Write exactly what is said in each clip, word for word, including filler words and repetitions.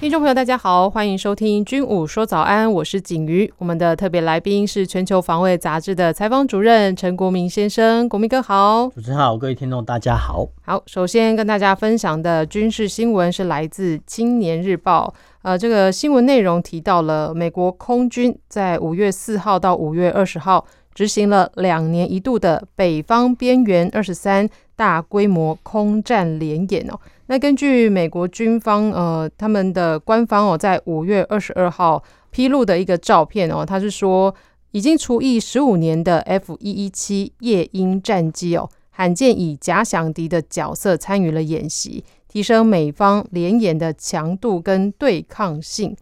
听众朋友大家好，欢迎收听军武说早安，我是景瑜。我们的特别来宾是全球防卫杂志的采访主任陈国明先生，国明哥好。主持人好，各位听众大家好。好，首先跟大家分享的军事新闻是来自青年日报，呃，这个新闻内容提到了美国空军在五月四号到五月二十号执行了两年一度的北方边缘二十三大规模空战联演哦。那根据美国军方呃他们的官方哦，在五月二十二号披露的一个照片哦，他是说已经服役十五年的 F 一一七 夜鹰战机哦，罕见以假想敌的角色参与了演习，提升美方联演的强度跟对抗性。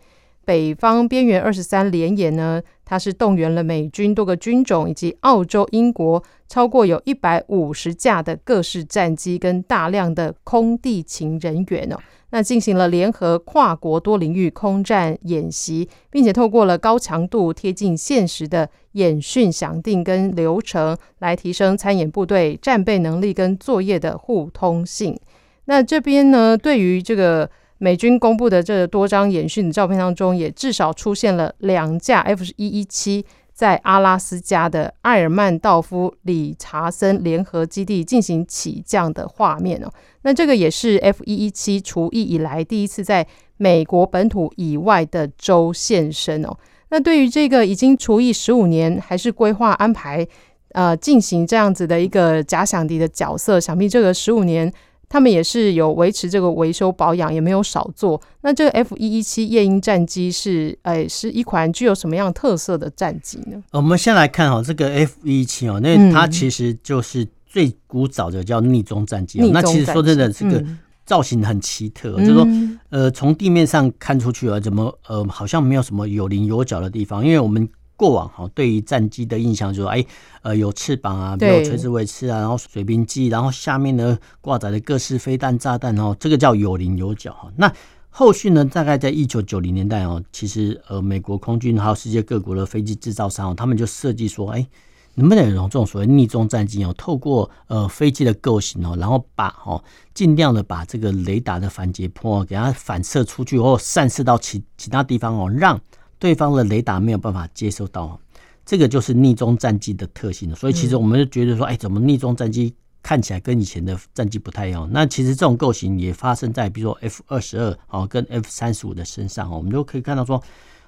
北方边缘二十三联演呢，它是动员了美军多个军种以及澳洲、英国超过有一百五十架的各式战机跟大量的空地勤人员哦，那进行了联合跨国多领域空战演习，并且透过了高强度贴近现实的演训想定跟流程来提升参演部队战备能力跟作业的互通性。那这边呢，对于这个美军公布的这多张演训的照片当中，也至少出现了两架 F 一一七 在阿拉斯加的埃尔曼道夫理查森联合基地进行起降的画面哦。那这个也是 F 一一七 除役以来第一次在美国本土以外的州现身哦。那对于这个已经除役十五年还是规划安排呃进行这样子的一个假想敌的角色，想必这个十五年他们也是有维持这个维修保养，也没有少做。那这个 F 一一七 夜鹰战机是、哎、是一款具有什么样特色的战机呢？我们先来看、哦、这个 F 一一七、哦、那它其实就是最古早的叫逆中战机、哦嗯、那其实说真的这个造型很奇特、哦嗯、就是说呃，从地面上看出去、啊、怎么呃，好像没有什么有棱有角的地方，因为我们过往、哦、对于战机的印象就是说，哎，呃，有翅膀啊，比如垂直尾翅啊，然后水平机，然后下面呢挂载的各式飞弹、炸弹哦，这个叫有棱有角、哦、那后续呢，大概在一九九零年代哦，其实呃，美国空军还有世界各国的飞机制造商、哦、他们就设计说，哎，能不能有这种所谓逆中战机哦，透过呃飞机的构型哦，然后把哦尽量的把这个雷达的反解剖、哦、给它反射出去或、哦、散射到 其, 其他地方哦，让对方的雷达没有办法接收到，这个就是逆中战机的特性。所以其实我们就觉得说，哎，怎么逆中战机看起来跟以前的战机不太一样？那其实这种构型也发生在比如说 F 二十二、哦、跟 F 三十五 的身上、哦、我们就可以看到说，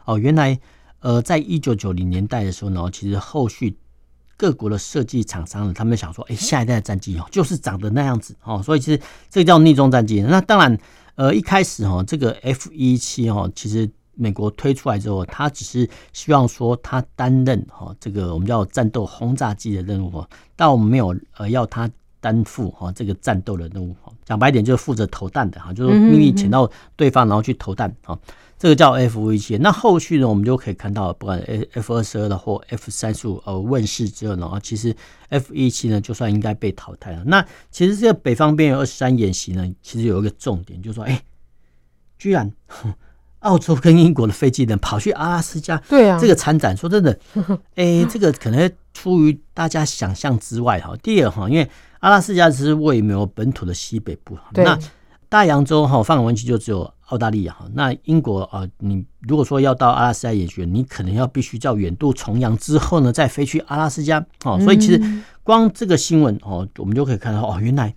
哦，原来呃，在一九九零年代的时候呢，其实后续各国的设计厂商呢，他们想说，哎，下一代的战机、哦、就是长得那样子、哦、所以其实这个叫逆中战机。那当然，呃，一开始、哦、这个 F 一一七、哦、其实美国推出来之后，他只是希望说他担任这个我们叫战斗轰炸机的任务，但我们没有要他担负这个战斗的任务，讲白点就是负责投弹的，就是秘密潜到对方然后去投弹，这个叫 F 一一七。 那后续呢，我们就可以看到不管 F 二十二 或 F 三十五、呃、问世之后呢，其实 F 一一七 呢就算应该被淘汰了。那其实这个北方边缘二十三演习呢，其实有一个重点就是说，哎、欸，居然澳洲跟英国的飞机人跑去阿拉斯加，对啊，这个参展说真的，哎，这个可能出于大家想象之外哈。第二哈，因为阿拉斯加是位于美国本土的西北部，那大洋洲哈范围区就只有澳大利亚哈。那英国啊、呃，你如果说要到阿拉斯加演习，你可能要必须叫远渡重洋之后呢，再飞去阿拉斯加哦。所以其实光这个新闻哦，我们就可以看到哦，原来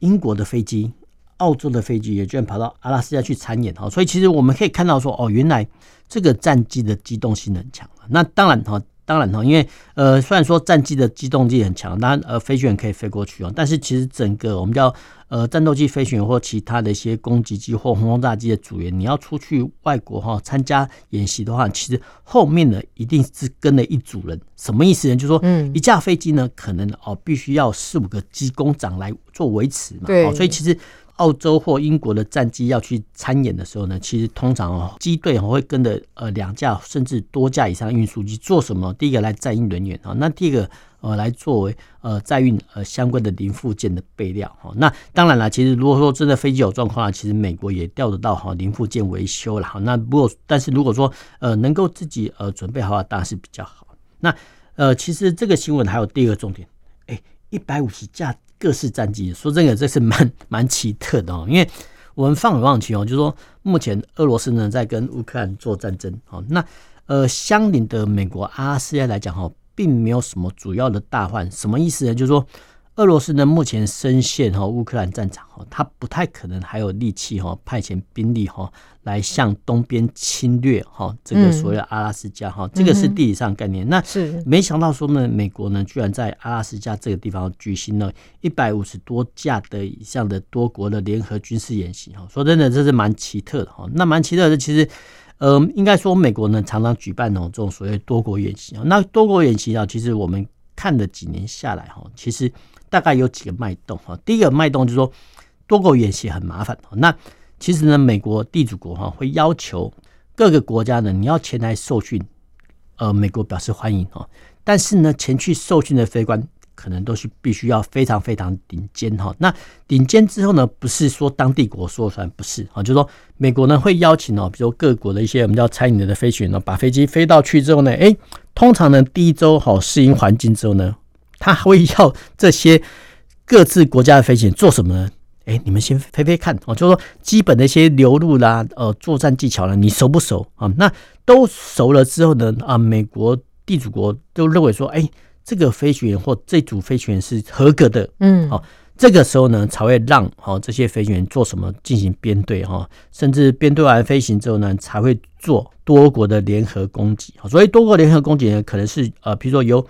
英国的飞机、澳洲的飞机也居然跑到阿拉斯加去参演，所以其实我们可以看到说，哦，原来这个战机的机动性很强。那当然当然因为呃，虽然说战机的机动力很强，当然呃，飞行员可以飞过去，但是其实整个我们叫呃战斗机飞行员或其他的一些攻击机或轰炸机的组员，你要出去外国参加演习的话，其实后面呢一定是跟了一组人。什么意思呢？就是说一架飞机呢，可能哦必须要四五个机工长来做维持嘛，所以其实。澳洲或英国的战机要去参演的时候呢，其实通常哦，机队会跟着呃两架甚至多架以上的运输机做什么？第一个来载运人员啊，那第二个呃来作为呃载运呃相关的零附件的备料哈。那当然了，其实如果说真的飞机有状况，其实美国也调得到哈零附件维修了哈。那如果但是如果说呃能够自己呃准备好，当然是比较好。那呃其实这个新闻还有第二个重点，哎，一百五十架。各式战机，说真的，这是蛮蛮奇特的哦。因为我们放眼望去哦，就是说目前俄罗斯呢在跟乌克兰做战争哦。那呃，相邻的美国阿拉斯加来讲哦，并没有什么主要的大患。什么意思呢？就是说俄罗斯呢目前深陷哦乌克兰战场哦，它不太可能还有力气哦派遣兵力哦来向东边侵略哦这个所谓的阿拉斯加哈、嗯，这个是地理上概念。嗯、那没想到说呢，美国呢居然在阿拉斯加这个地方举行了一百五十多架的以上的多国的联合军事演习哈。说真的，这是蛮奇特的哈。那蛮奇特的，其实呃，应该说美国呢常常举办哦这种所谓多国演习啊。那多国演习啊，其实我们看了几年下来哈，其实大概有几个脉动哈。第一个脉动就是说多国演习很麻烦，那其实呢，美国地主国哈会要求各个国家呢，你要前来受训，呃，美国表示欢迎哈。但是呢，前去受训的飞官可能都是必须要非常非常顶尖哈。那顶尖之后呢，不是说当地国说算不是啊，就是说美国呢会邀请哦，比如说各国的一些我们叫参与的飞行员呢，把飞机飞到去之后呢，哎、欸，通常呢第一周哈适应环境之后呢，他会要这些各自国家的飞行员做什么呢？哎，你们先飞飞看哦，就是说基本的一些流路啦，呃，作战技巧啦，你熟不熟啊？那都熟了之后呢，啊，美国地主国都认为说，哎，这个飞行员或这组飞行员是合格的，嗯，好、哦，这个时候呢才会让好、哦、这些飞行员做什么进行编队哈、哦，甚至编队完飞行之后呢，才会做多国的联合攻击。所以多国联合攻击呢，可能是呃，比如说由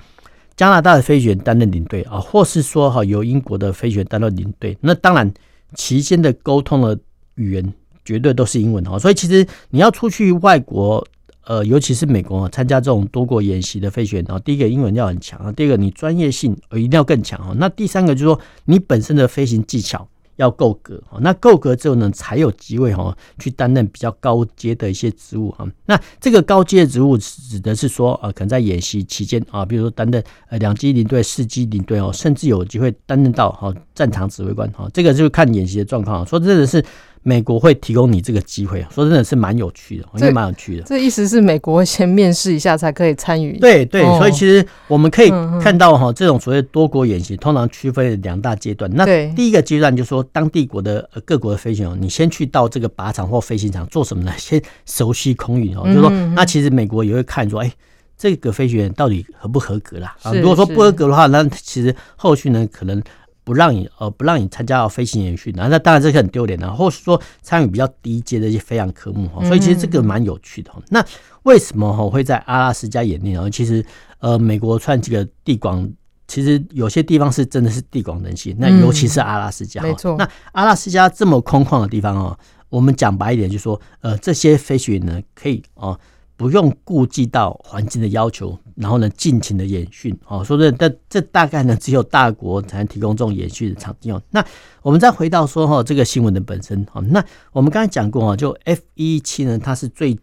加拿大的飞行员担任领队啊，或是说哈由英国的飞行员担任领队，那当然期间的沟通的语言绝对都是英文哈，所以其实你要出去外国，呃，尤其是美国参加这种多国演习的飞行员啊，第一个英文要很强，第二个你专业性一定要更强啊，那第三个就是说你本身的飞行技巧要够格，那够格之后呢，才有机会哈去担任比较高阶的一些职务啊。那这个高阶职务指的是说啊，可能在演习期间啊，比如说担任呃两机领队、四机领队哦，甚至有机会担任到哈战场指挥官哈。这个就是看演习的状况。说真的是美国会提供你这个机会，说真的是蛮有趣的，因为蛮有趣的。这意思是美国会先面试一下才可以参与。对对、哦，所以其实我们可以看到哈，这种所谓多国演习通常区分两大阶段。那第一个阶段就是说。当地国的各国的飞行员，你先去到这个靶场或飞行场做什么呢？先熟悉空域哦，就是说，那其实美国也会看说，哎、欸，这个飞行员到底合不合格啦？啊，如果说不合格的话，那其实后续呢可能不让你呃不让你参加到飞行演训，那当然这个很丢脸的，或是说参与比较低阶的一些飞行科目哈，所以其实这个蛮有趣的。那为什么哈会在阿拉斯加演练？然后其实呃美国算这个地广。其实有些地方是真的是地广人稀，那尤其是阿拉斯加、嗯、没错。那阿拉斯加这么空旷的地方哦，我们讲白一点就是说，呃，这些飞行员呢可以哦不用顾忌到环境的要求，然后呢尽情的演训哦。说真的，但这大概呢只有大国才能提供这种演训的场地哦。那我们再回到说哈、哦、这个新闻的本身哦，那我们刚才讲过哦，就 F 一七 呢它是最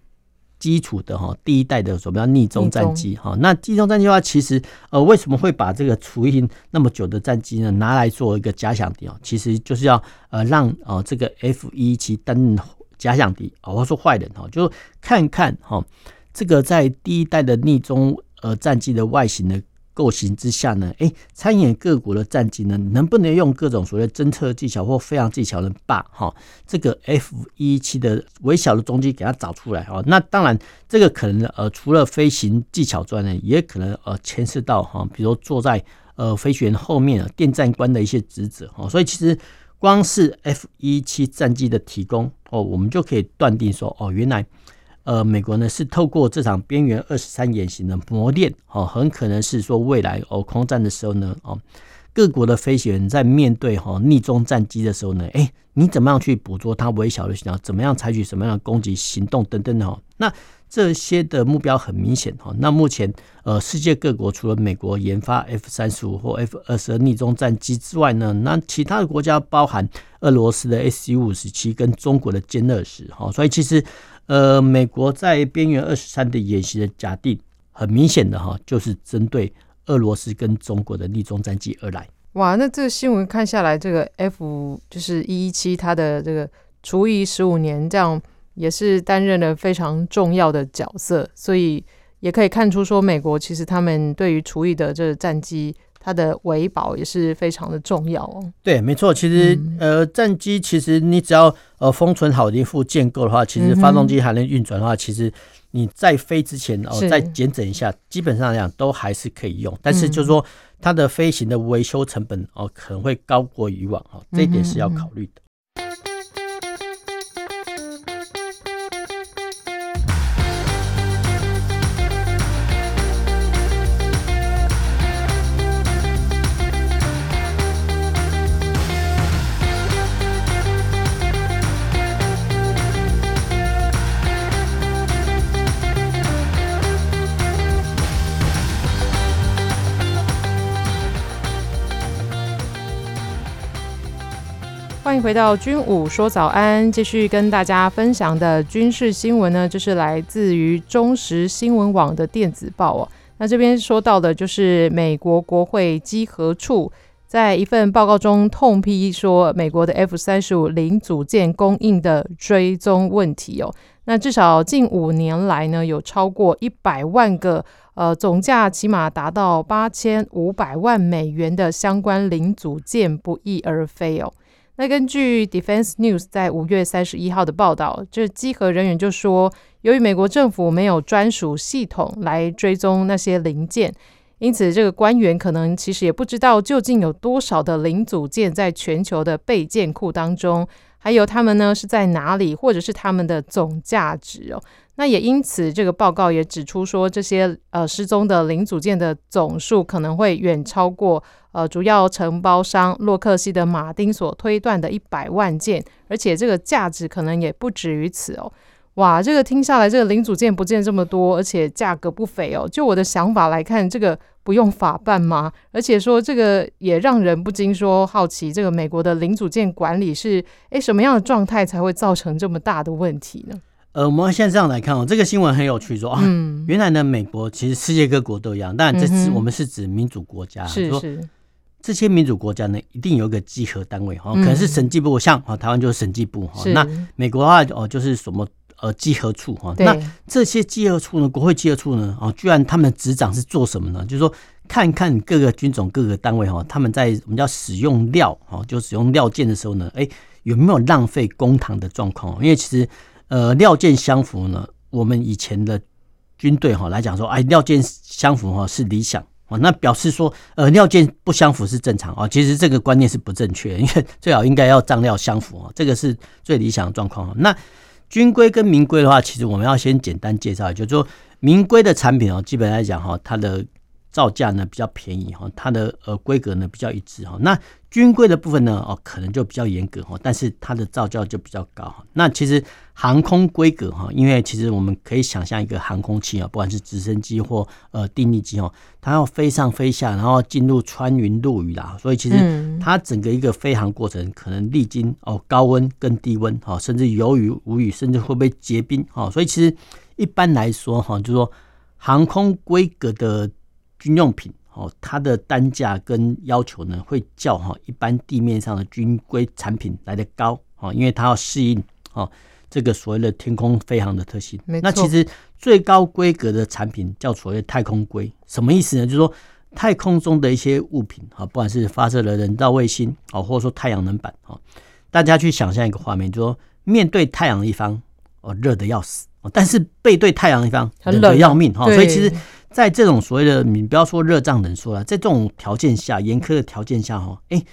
基础的第一代的所谓逆中战机，那逆中战机的话，其实呃为什么会把这个雏鹰那么久的战机呢拿来做一个假想敌，其实就是要呃让呃这个 F 一七 担任假想敌，或是坏人，就是看看哈这个在第一代的逆中呃战机的外形的构型之下呢，哎、欸，参演各国的战机呢，能不能用各种所谓侦测技巧或飞行技巧呢，把哈这个 F 一七 的微小的踪迹给它找出来哈。那当然，这个可能呃除了飞行技巧之外呢，也可能呃牵涉到哈，比如说坐在呃飞行员后面啊电战官的一些职责哈。所以其实光是 F 一七 战机的提供哦，我们就可以断定说哦，原来。呃，美国呢是透过这场边缘二十三演习的磨练，哦，很可能是说未来哦空战的时候呢，哦，各国的飞行员在面对、哦、逆中战机的时候呢，哎，你怎么样去捕捉它微小的信号，怎么样采取什么样的攻击行动等等、哦、那这些的目标很明显、哦、那目前、呃、世界各国除了美国研发 F 三十五 或 F 二十二 逆中战机之外呢，那其他的国家包含俄罗斯的 S U 五十七 跟中国的歼二十、哦、所以其实、呃、美国在边缘二十三的演习的假定很明显的、哦、就是针对俄罗斯跟中国的逆中战机而来。哇，那这个新闻看下来，这个 F 就是一一七它的这个除役十五年，这样也是担任了非常重要的角色，所以也可以看出说美国其实他们对于除役的这个战机它的维保也是非常的重要、哦、对，没错。其实、嗯呃、战机其实你只要、呃、封存好零附建构的话，其实发动机还能运转的话、嗯、其实你在飞之前、哦、再检整一下，基本上来讲都还是可以用，但是就是说它的飞行的维修成本、哦、可能会高过以往、哦、这一点是要考虑的。欢迎回到军武说早安，继续跟大家分享的军事新闻呢，就是来自于中时新闻网的电子报、哦、那这边说到的就是美国国会稽核处在一份报告中痛批说美国的 F 三十五 零组件供应的追踪问题、哦、那至少近五年来呢，有超过一百万个呃，总价起码达到八千五百万美元的相关零组件不翼而飞哦。那根据 Defense News 在五月三十一号的报道，这稽核人员就说，由于美国政府没有专属系统来追踪那些零件，因此这个官员可能其实也不知道究竟有多少的零组件在全球的备件库当中，还有他们呢是在哪里，或者是他们的总价值哦。那也因此这个报告也指出说，这些呃失踪的零组件的总数可能会远超过呃主要承包商洛克希德马丁所推断的一百万件，而且这个价值可能也不止于此哦。哇，这个听下来，这个零组件不见这么多，而且价格不菲哦。就我的想法来看，这个不用法办吗？而且说这个也让人不禁说好奇，这个美国的零组件管理是诶什么样的状态才会造成这么大的问题呢？呃，我们现在这样来看哦，这个新闻很有趣说，说、嗯啊、原来呢，美国其实世界各国都一样，但这次我们是指民主国家，是、嗯、是。这些民主国家呢，一定有一个稽核单位、哦、可能是审计部，嗯、像、哦、台湾就是审计部、哦、那美国的话、哦、就是什么？呃，稽核处、哦、那这些稽核处呢，国会稽核处呢、哦、居然他们的执掌是做什么呢？就是说看看各个军种各个单位、哦、他们在我们叫使用料、哦、就使用料件的时候呢，欸、有没有浪费公帑的状况、哦、因为其实呃，料件相符呢，我们以前的军队、哦、来讲说，哎，料件相符、哦、是理想哦、那表示说呃，料件不相符是正常、哦、其实这个观念是不正确的，因为最好应该要账料相符、哦、这个是最理想的状况、哦、那军规跟民规的话，其实我们要先简单介绍，就是说民规的产品、哦、基本来讲、哦、它的造价呢比较便宜、哦、它的呃规格呢比较一致、哦、那军规的部分呢、哦、可能就比较严格、哦、但是它的造价就比较高、哦、那其实航空规格、哦、因为其实我们可以想象一个航空器、哦、不管是直升机或呃定翼机、哦、它要飞上飞下，然后进入穿云入雨啦，所以其实它整个一个飞航过程可能历经、哦、高温跟低温、哦、甚至有雨无雨，甚至会被结冰、哦、所以其实一般来说、哦、就是说航空规格的军用品、哦、它的单价跟要求呢会较、哦、一般地面上的军规产品来得高、哦、因为它要适应、哦、这个所谓的天空飞航的特性。那其实最高规格的产品叫所谓太空规，什么意思呢？就是说太空中的一些物品、哦、不管是发射了人造卫星、哦、或者说太阳能板、哦、大家去想象一个画面，就是说面对太阳的一方热、哦、得要死、哦、但是背对太阳的一方冷得要命、哦、所以其实在这种所谓的你不要说热胀冷缩了，在这种条件下严苛的条件下、哦欸、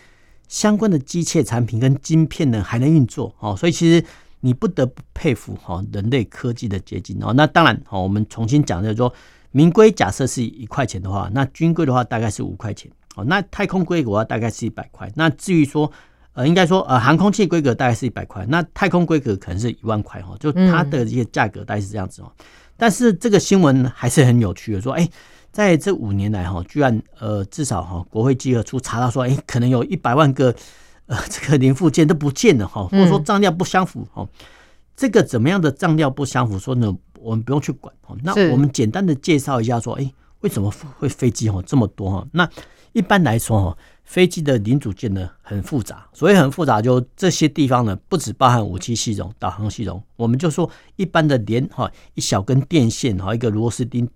相关的机械产品跟晶片呢还能运作、哦、所以其实你不得不佩服、哦、人类科技的结晶、哦、那当然、哦、我们重新讲就是说民规假设是一块钱的话，那军规的话大概是五块钱、哦，那太空规格大概是一百块，那至于说呃，应该说呃，航空器规格大概是一百块，那太空规格可能是一万块，哦，就它的一些价格大概是这样子，哦嗯，但是这个新闻还是很有趣的，说哎，欸，在这五年来，哦，居然呃，至少，哦，国会稽核处查到说，哎，欸，可能有一百万个呃，这个零附件都不见了，哦，或者说账料不相符，哦，嗯，这个怎么样的账料不相符说呢，我们不用去管，哦，那我们简单的介绍一下说，哎，欸，为什么会飞机，哦，这么多，哦，那一般来说，哦，飞机的零组件呢很复杂，所以很复杂就这些地方呢不只包含武器系统、导航系统，我们就说一般的连一小根电线一个螺丝钉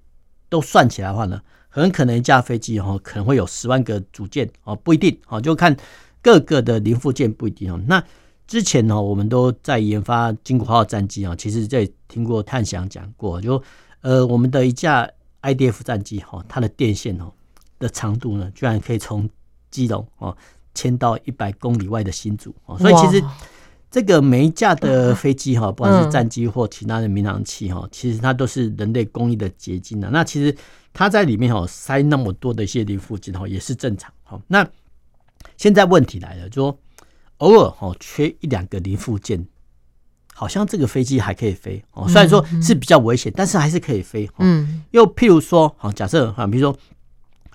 都算起来的话呢，很可能一架飞机可能会有十万个组件，不一定，就看各个的零附件不一定。那之前我们都在研发金鼓号战机，其实这也听过探翔讲过，就呃我们的一架 I D F 战机它的电线的长度呢居然可以从基隆哦，迁到一百公里外的新竹哦，所以其实这个每一架的飞机哈，不管是战机或其他的民航器哈，其实它都是人类工艺的结晶啊。那其实它在里面哈塞那么多的一些零附件哈，也是正常哈。那现在问题来了，就偶尔哈缺一两个零附件，好像这个飞机还可以飞哦，虽然说是比较危险，但是还是可以飞。嗯，又譬如说，好假设啊，比如说。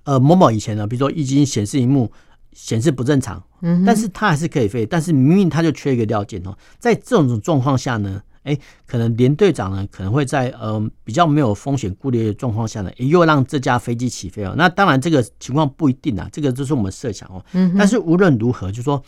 呃，某某以前呢，比如说液晶显示萤幕显示不正常，嗯，但是它还是可以飞，但是明明它就缺一个料件哦。在这种状况下呢，哎，可能连队长呢可能会在呃比较没有风险顾虑的状况下呢，也又让这架飞机起飞哦。那当然这个情况不一定啊，这个就是我们设想哦。嗯，但是无论如何，就说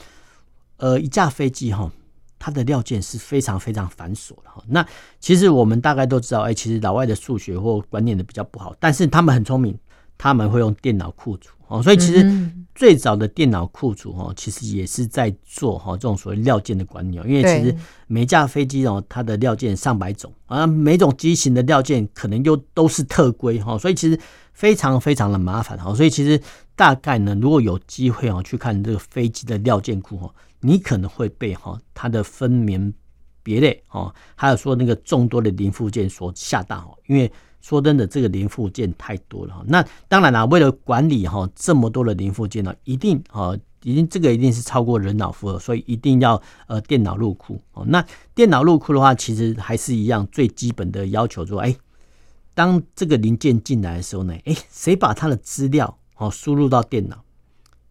呃一架飞机哈，哦，它的料件是非常非常繁琐的哈。那其实我们大概都知道，哎，其实老外的数学或观念的比较不好，但是他们很聪明。他们会用电脑库存哦，所以其实最早的电脑库存哦，其实也是在做哈这种所谓料件的管理哦，因为其实每架飞机哦，它的料件上百种啊，每种机型的料件可能又都是特规哈，所以其实非常非常的麻烦哈，所以其实大概呢，如果有机会哦去看这个飞机的料件库哦，你可能会被哈它的分门别类哦，还有说那个众多的零附件所吓到哦，因为。说真的，这个零附件太多了。那当然啦，为了管理哈这么多的零附件呢，一定啊，一定这个一定是超过人脑负荷，所以一定要呃电脑入库。那电脑入库的话，其实还是一样最基本的要求，说，哎，当这个零件进来的时候呢，哎，谁把它的资料哦输入到电脑？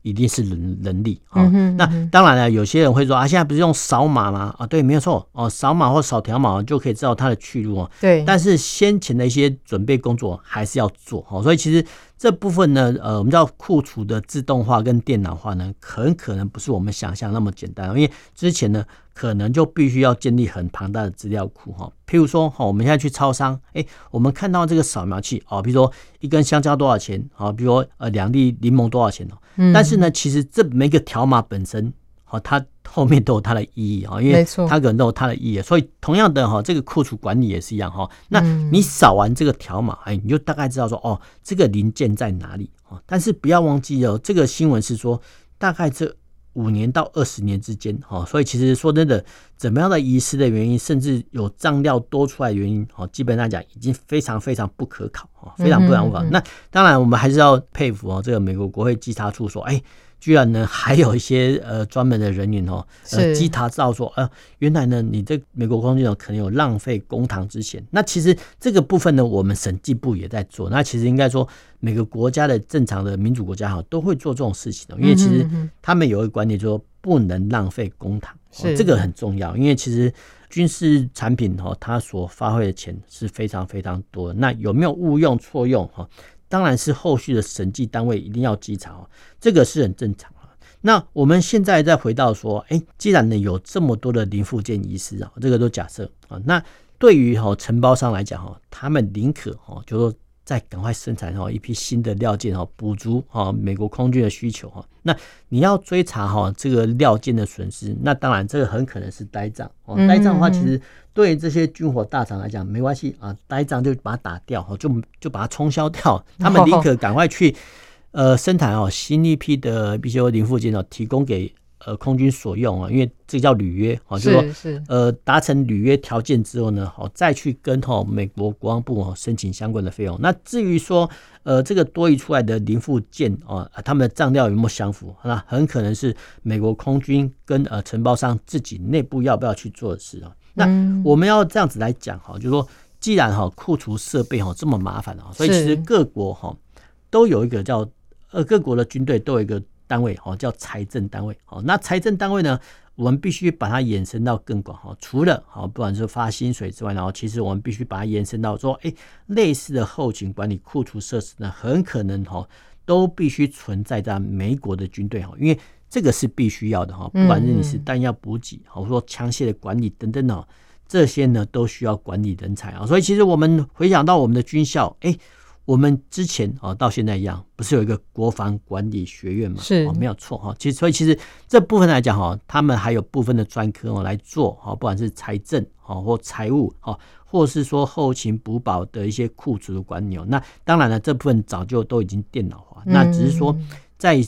一定是人人力啊，哦嗯嗯，那当然了，有些人会说啊，现在不是用扫码吗？啊，对，没有错哦，扫码或扫条码就可以知道它的去路哦。对，但是先前的一些准备工作还是要做哦，所以其实这部分呢，呃，我们叫库存的自动化跟电脑化呢，很可能不是我们想象那么简单，因为之前呢，可能就必须要建立很庞大的资料库哈。譬如说，我们现在去超商，哎，我们看到这个扫描器啊，比如说一根香蕉多少钱啊，比如说呃两粒柠檬多少钱哦。但是呢，其实这每个条码本身，好，它后面都有它的意义啊，因为它可能都有它的意义，所以同样的哈，这个库存管理也是一样哈。那你扫完这个条码，哎，你就大概知道说，哦，这个零件在哪里啊？但是不要忘记哦，这个新闻是说，大概这五年到二十年之间哈，所以其实说真的，怎么样的遗失的原因，甚至有账料多出来的原因哈，基本上讲已经非常非常不可考啊，非常不可考。嗯嗯嗯，那当然，我们还是要佩服哦，这个美国国会稽查处说，哎，居然呢还有一些呃专门的人员哦，呃稽查到说，呃原来呢你这美国空军可能有浪费公帑之嫌。那其实这个部分呢，我们审计部也在做。那其实应该说，每个国家的正常的民主国家哈，都会做这种事情的，因为其实他们有一个观念，就是说不能浪费公帑，哦，这个很重要，因为其实军事产品哈，它所花费的钱是非常非常多的。那有没有误用错用哈？当然是后续的审计单位一定要稽查哦，这个是很正常啊。那我们现在再回到说，哎，既然呢有这么多的零附件遗失啊，这个都假设啊。那对于哈承包商来讲哈，他们宁可哈就说再赶快生产哈一批新的料件哈，补足啊美国空军的需求哈。那你要追查哈这个料件的损失，那当然这个很可能是呆账哦。呆账的话，其实对这些军火大厂来讲没关系啊，呆账就把它打掉，就就把它冲销掉。他们宁可赶快去呃生产哦新一批的必修零附件哦，提供给呃空军所用啊，因为这叫履约啊，就是说是呃达成履约条件之后呢，好再去跟哈美国国防部申请相关的费用。那至于说呃这个多余出来的零附件啊，他们的账料有没有相符？那很可能是美国空军跟呃承包商自己内部要不要去做的事啊。那我们要这样子来讲哈，就是说既然哈库存设备哈这么麻烦啊，所以其实各国哈都有一个叫呃各国的军队都有一个单位叫财政单位。那财政单位呢，我们必须把它延伸到更广，除了不管是发薪水之外，然后其实我们必须把它延伸到说、欸、类似的后勤管理库存设施呢，很可能都必须存在在美国的军队，因为这个是必须要的，不管是你是弹药补给或者说枪械的管理等等，这些呢都需要管理人才。所以其实我们回想到我们的军校、欸我们之前到现在一样，不是有一个国防管理学院吗？是，没有错。其实所以其实这部分来讲，他们还有部分的专科来做，不管是财政或财务，或是说后勤补保的一些库存管理。那当然了，这部分早就都已经电脑化，嗯、那只是说在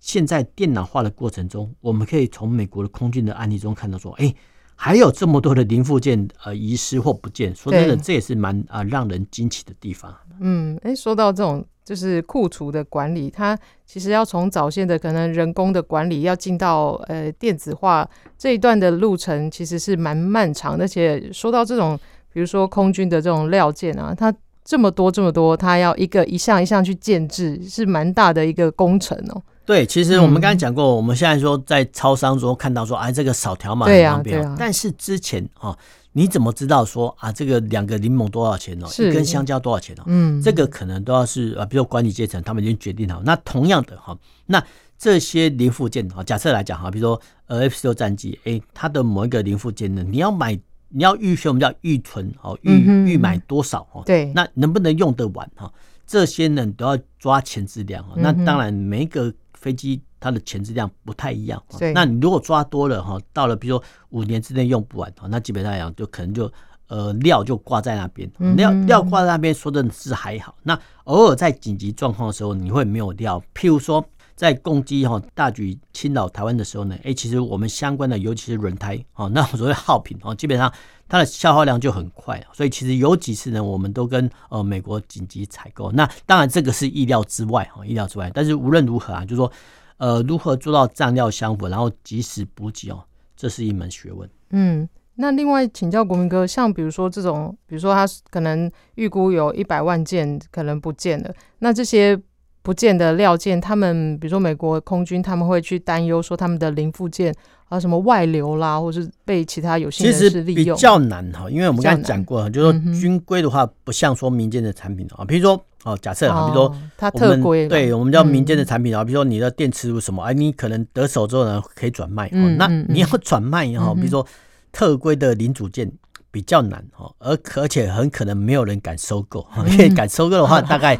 现在电脑化的过程中，我们可以从美国的空军的案例中看到说，哎、欸。还有这么多的零附件呃遗失或不见，说真的，这也是蛮啊、呃、让人惊奇的地方。嗯，哎，说到这种就是库存的管理，它其实要从早先的可能人工的管理，要进到呃电子化这一段的路程，其实是蛮漫长的。而且说到这种，比如说空军的这种料件啊，它这么多这么多，它要一个一项一项去建制，是蛮大的一个工程哦。对，其实我们刚才讲过、嗯、我们现在说在超商中看到说啊这个扫条码很方便、啊啊、但是之前、哦、你怎么知道说啊这个两个柠檬多少钱、哦、一根香蕉多少钱、哦嗯、这个可能都要是、啊、比如说管理阶层他们已经决定好。那同样的、哦、那这些零附件、哦、假设来讲比如说、呃、F 十六 战机它的某一个零附件呢，你要买你要预选我们叫预存预、嗯、预买多少、哦、对，那能不能用得完、哦、这些呢都要抓前置量、哦嗯、那当然每一个飞机它的前置量不太一样，那你如果抓多了，到了比如说五年之内用不完，那基本上讲就可能就呃料就挂在那边，料料挂在那边说真的是还好。那偶尔在紧急状况的时候，你会没有料，譬如说在共机大举侵扰台湾的时候呢，欸、其实我们相关的尤其是轮胎那所谓耗品基本上它的消耗量就很快，所以其实有几次呢，我们都跟、呃、美国紧急采购。那当然这个是意料之外，意料之外。但是无论如何啊，就是说呃如何做到账料相符，然后及时补给哦，这是一门学问。嗯，那另外请教国民哥，像比如说这种，比如说他可能预估有一百万件可能不见了，那这些。不见的料件，他们比如说美国空军，他们会去担忧说他们的零附件啊什么外流啦，或是被其他有心人士利用，其实比较难，因为我们刚才讲过，就是说军规的话不像说民间的产品啊，比、嗯、如说哦，假设啊，比如说它特规，对，我们叫民间的产品啊，比、嗯、如说你的电磁炉什么，哎、啊，你可能得手之后呢可以转卖、嗯哦，那你要转卖哈，比、嗯、如说特规的零组件。比较难哈，而而且很可能没有人敢收购，因为敢收购的话大概。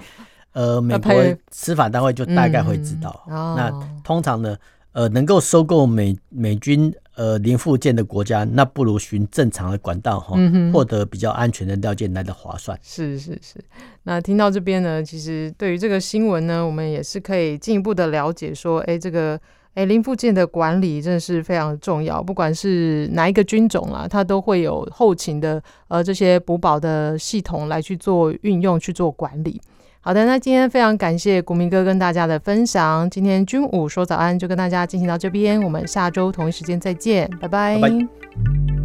呃，美国司法单位就大概会知道。嗯哦、那通常呢，呃，能够收购美美军呃零附件的国家，那不如循正常的管道哈，获、嗯、得比较安全的料件来的划算。是是是。那听到这边呢，其实对于这个新闻呢，我们也是可以进一步的了解说，哎、欸，这个哎、欸、零附件的管理真的是非常重要，不管是哪一个军种啦、啊，它都会有后勤的呃这些补保的系统来去做运用去做管理。好的，那今天非常感谢国民哥跟大家的分享，今天军武说早安就跟大家进行到这边，我们下周同一时间再见，拜拜。拜拜。